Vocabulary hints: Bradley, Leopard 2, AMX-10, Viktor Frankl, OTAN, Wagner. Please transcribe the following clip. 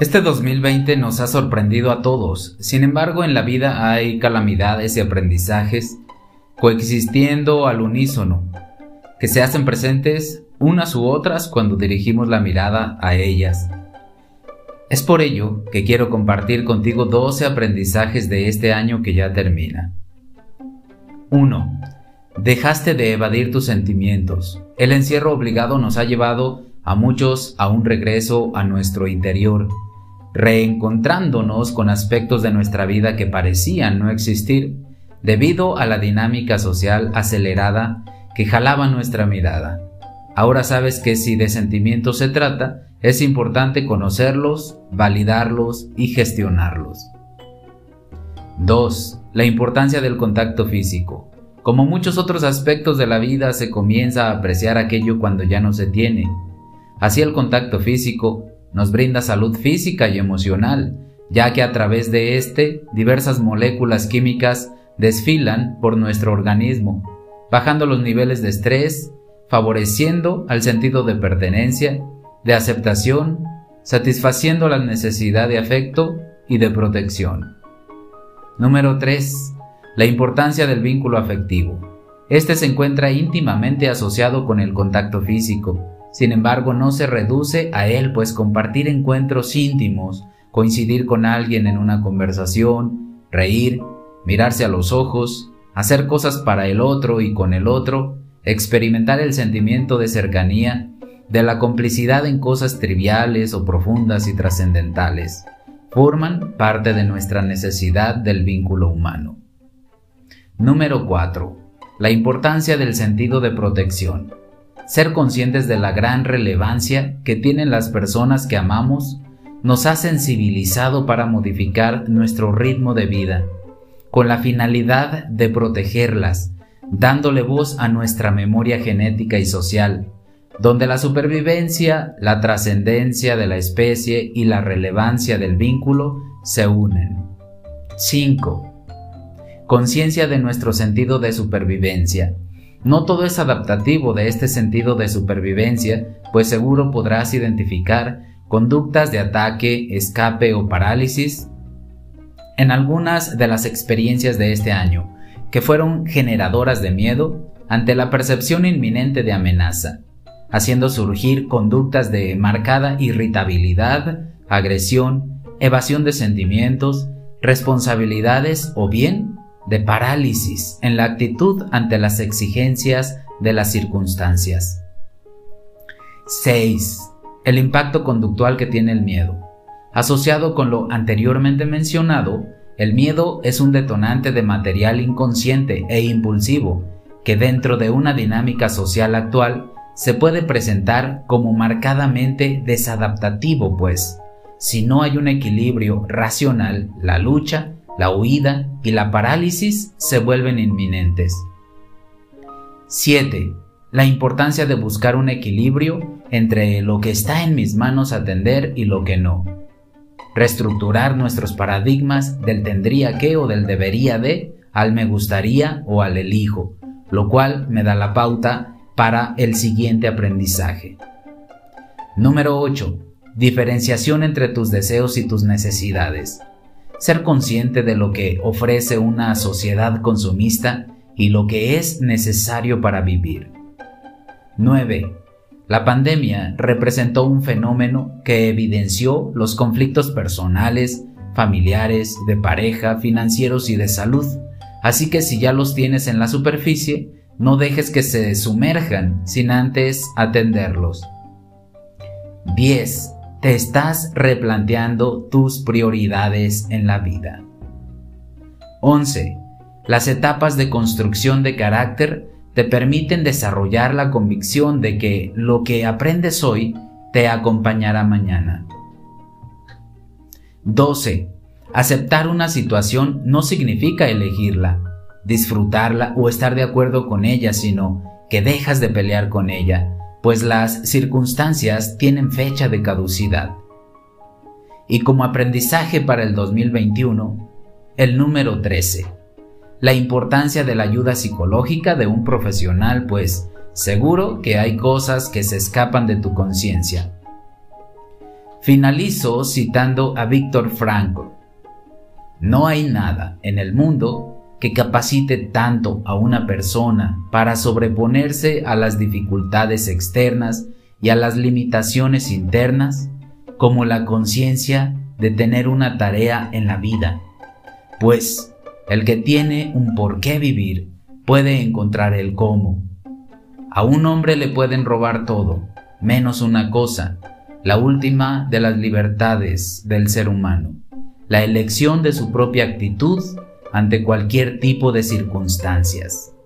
Este 2020 nos ha sorprendido a todos, sin embargo en la vida hay calamidades y aprendizajes coexistiendo al unísono, que se hacen presentes unas u otras cuando dirigimos la mirada a ellas. Es por ello que quiero compartir contigo 12 aprendizajes de este año que ya termina. 1. Dejaste de evadir tus sentimientos. El encierro obligado nos ha llevado a muchos a un regreso a nuestro interior, reencontrándonos con aspectos de nuestra vida que parecían no existir debido a la dinámica social acelerada que jalaba nuestra mirada. Ahora sabes que si de sentimientos se trata, es importante conocerlos, validarlos y gestionarlos. 2. La importancia del contacto físico. Como muchos otros aspectos de la vida, se comienza a apreciar aquello cuando ya no se tiene. Así el contacto físico nos brinda salud física y emocional, ya que a través de este, diversas moléculas químicas desfilan por nuestro organismo, bajando los niveles de estrés, favoreciendo al sentido de pertenencia, de aceptación, satisfaciendo la necesidad de afecto y de protección. Número 3. La importancia del vínculo afectivo. Este se encuentra íntimamente asociado con el contacto físico, sin embargo no se reduce a él, pues compartir encuentros íntimos, coincidir con alguien en una conversación, reír, mirarse a los ojos, hacer cosas para el otro y con el otro, experimentar el sentimiento de cercanía, de la complicidad en cosas triviales o profundas y trascendentales, forman parte de nuestra necesidad del vínculo humano. Número 4. La importancia del sentido de protección. Ser conscientes de la gran relevancia que tienen las personas que amamos nos ha sensibilizado para modificar nuestro ritmo de vida, con la finalidad de protegerlas, dándole voz a nuestra memoria genética y social, donde la supervivencia, la trascendencia de la especie y la relevancia del vínculo se unen. 5. Conciencia de nuestro sentido de supervivencia. No todo es adaptativo de este sentido de supervivencia, pues seguro podrás identificar conductas de ataque, escape o parálisis en algunas de las experiencias de este año, que fueron generadoras de miedo ante la percepción inminente de amenaza, haciendo surgir conductas de marcada irritabilidad, agresión, evasión de sentimientos, responsabilidades o bien de parálisis en la actitud ante las exigencias de las circunstancias. 6. El impacto conductual que tiene el miedo. Asociado con lo anteriormente mencionado, el miedo es un detonante de material inconsciente e impulsivo que dentro de una dinámica social actual se puede presentar como marcadamente desadaptativo, pues, si no hay un equilibrio racional, la lucha, la huida y la parálisis se vuelven inminentes. 7. La importancia de buscar un equilibrio entre lo que está en mis manos atender y lo que no. Reestructurar nuestros paradigmas del tendría que o del debería de al me gustaría o al elijo, lo cual me da la pauta para el siguiente aprendizaje. Número 8. Diferenciación entre tus deseos y tus necesidades. Ser consciente de lo que ofrece una sociedad consumista y lo que es necesario para vivir. 9. La pandemia representó un fenómeno que evidenció los conflictos personales, familiares, de pareja, financieros y de salud, así que si ya los tienes en la superficie, no dejes que se sumerjan sin antes atenderlos. 10. Te estás replanteando tus prioridades en la vida. 11. Las etapas de construcción de carácter te permiten desarrollar la convicción de que lo que aprendes hoy te acompañará mañana. 12. Aceptar una situación no significa elegirla, disfrutarla o estar de acuerdo con ella, sino que dejas de pelear con ella, pues las circunstancias tienen fecha de caducidad. Y como aprendizaje para el 2021, el número 13. La importancia de la ayuda psicológica de un profesional, pues seguro que hay cosas que se escapan de tu conciencia. Finalizo citando a Viktor Frankl: no hay nada en el mundo que capacite tanto a una persona para sobreponerse a las dificultades externas y a las limitaciones internas como la conciencia de tener una tarea en la vida, pues el que tiene un por qué vivir puede encontrar el cómo. A un hombre le pueden robar todo, menos una cosa, la última de las libertades del ser humano, la elección de su propia actitud ante cualquier tipo de circunstancias.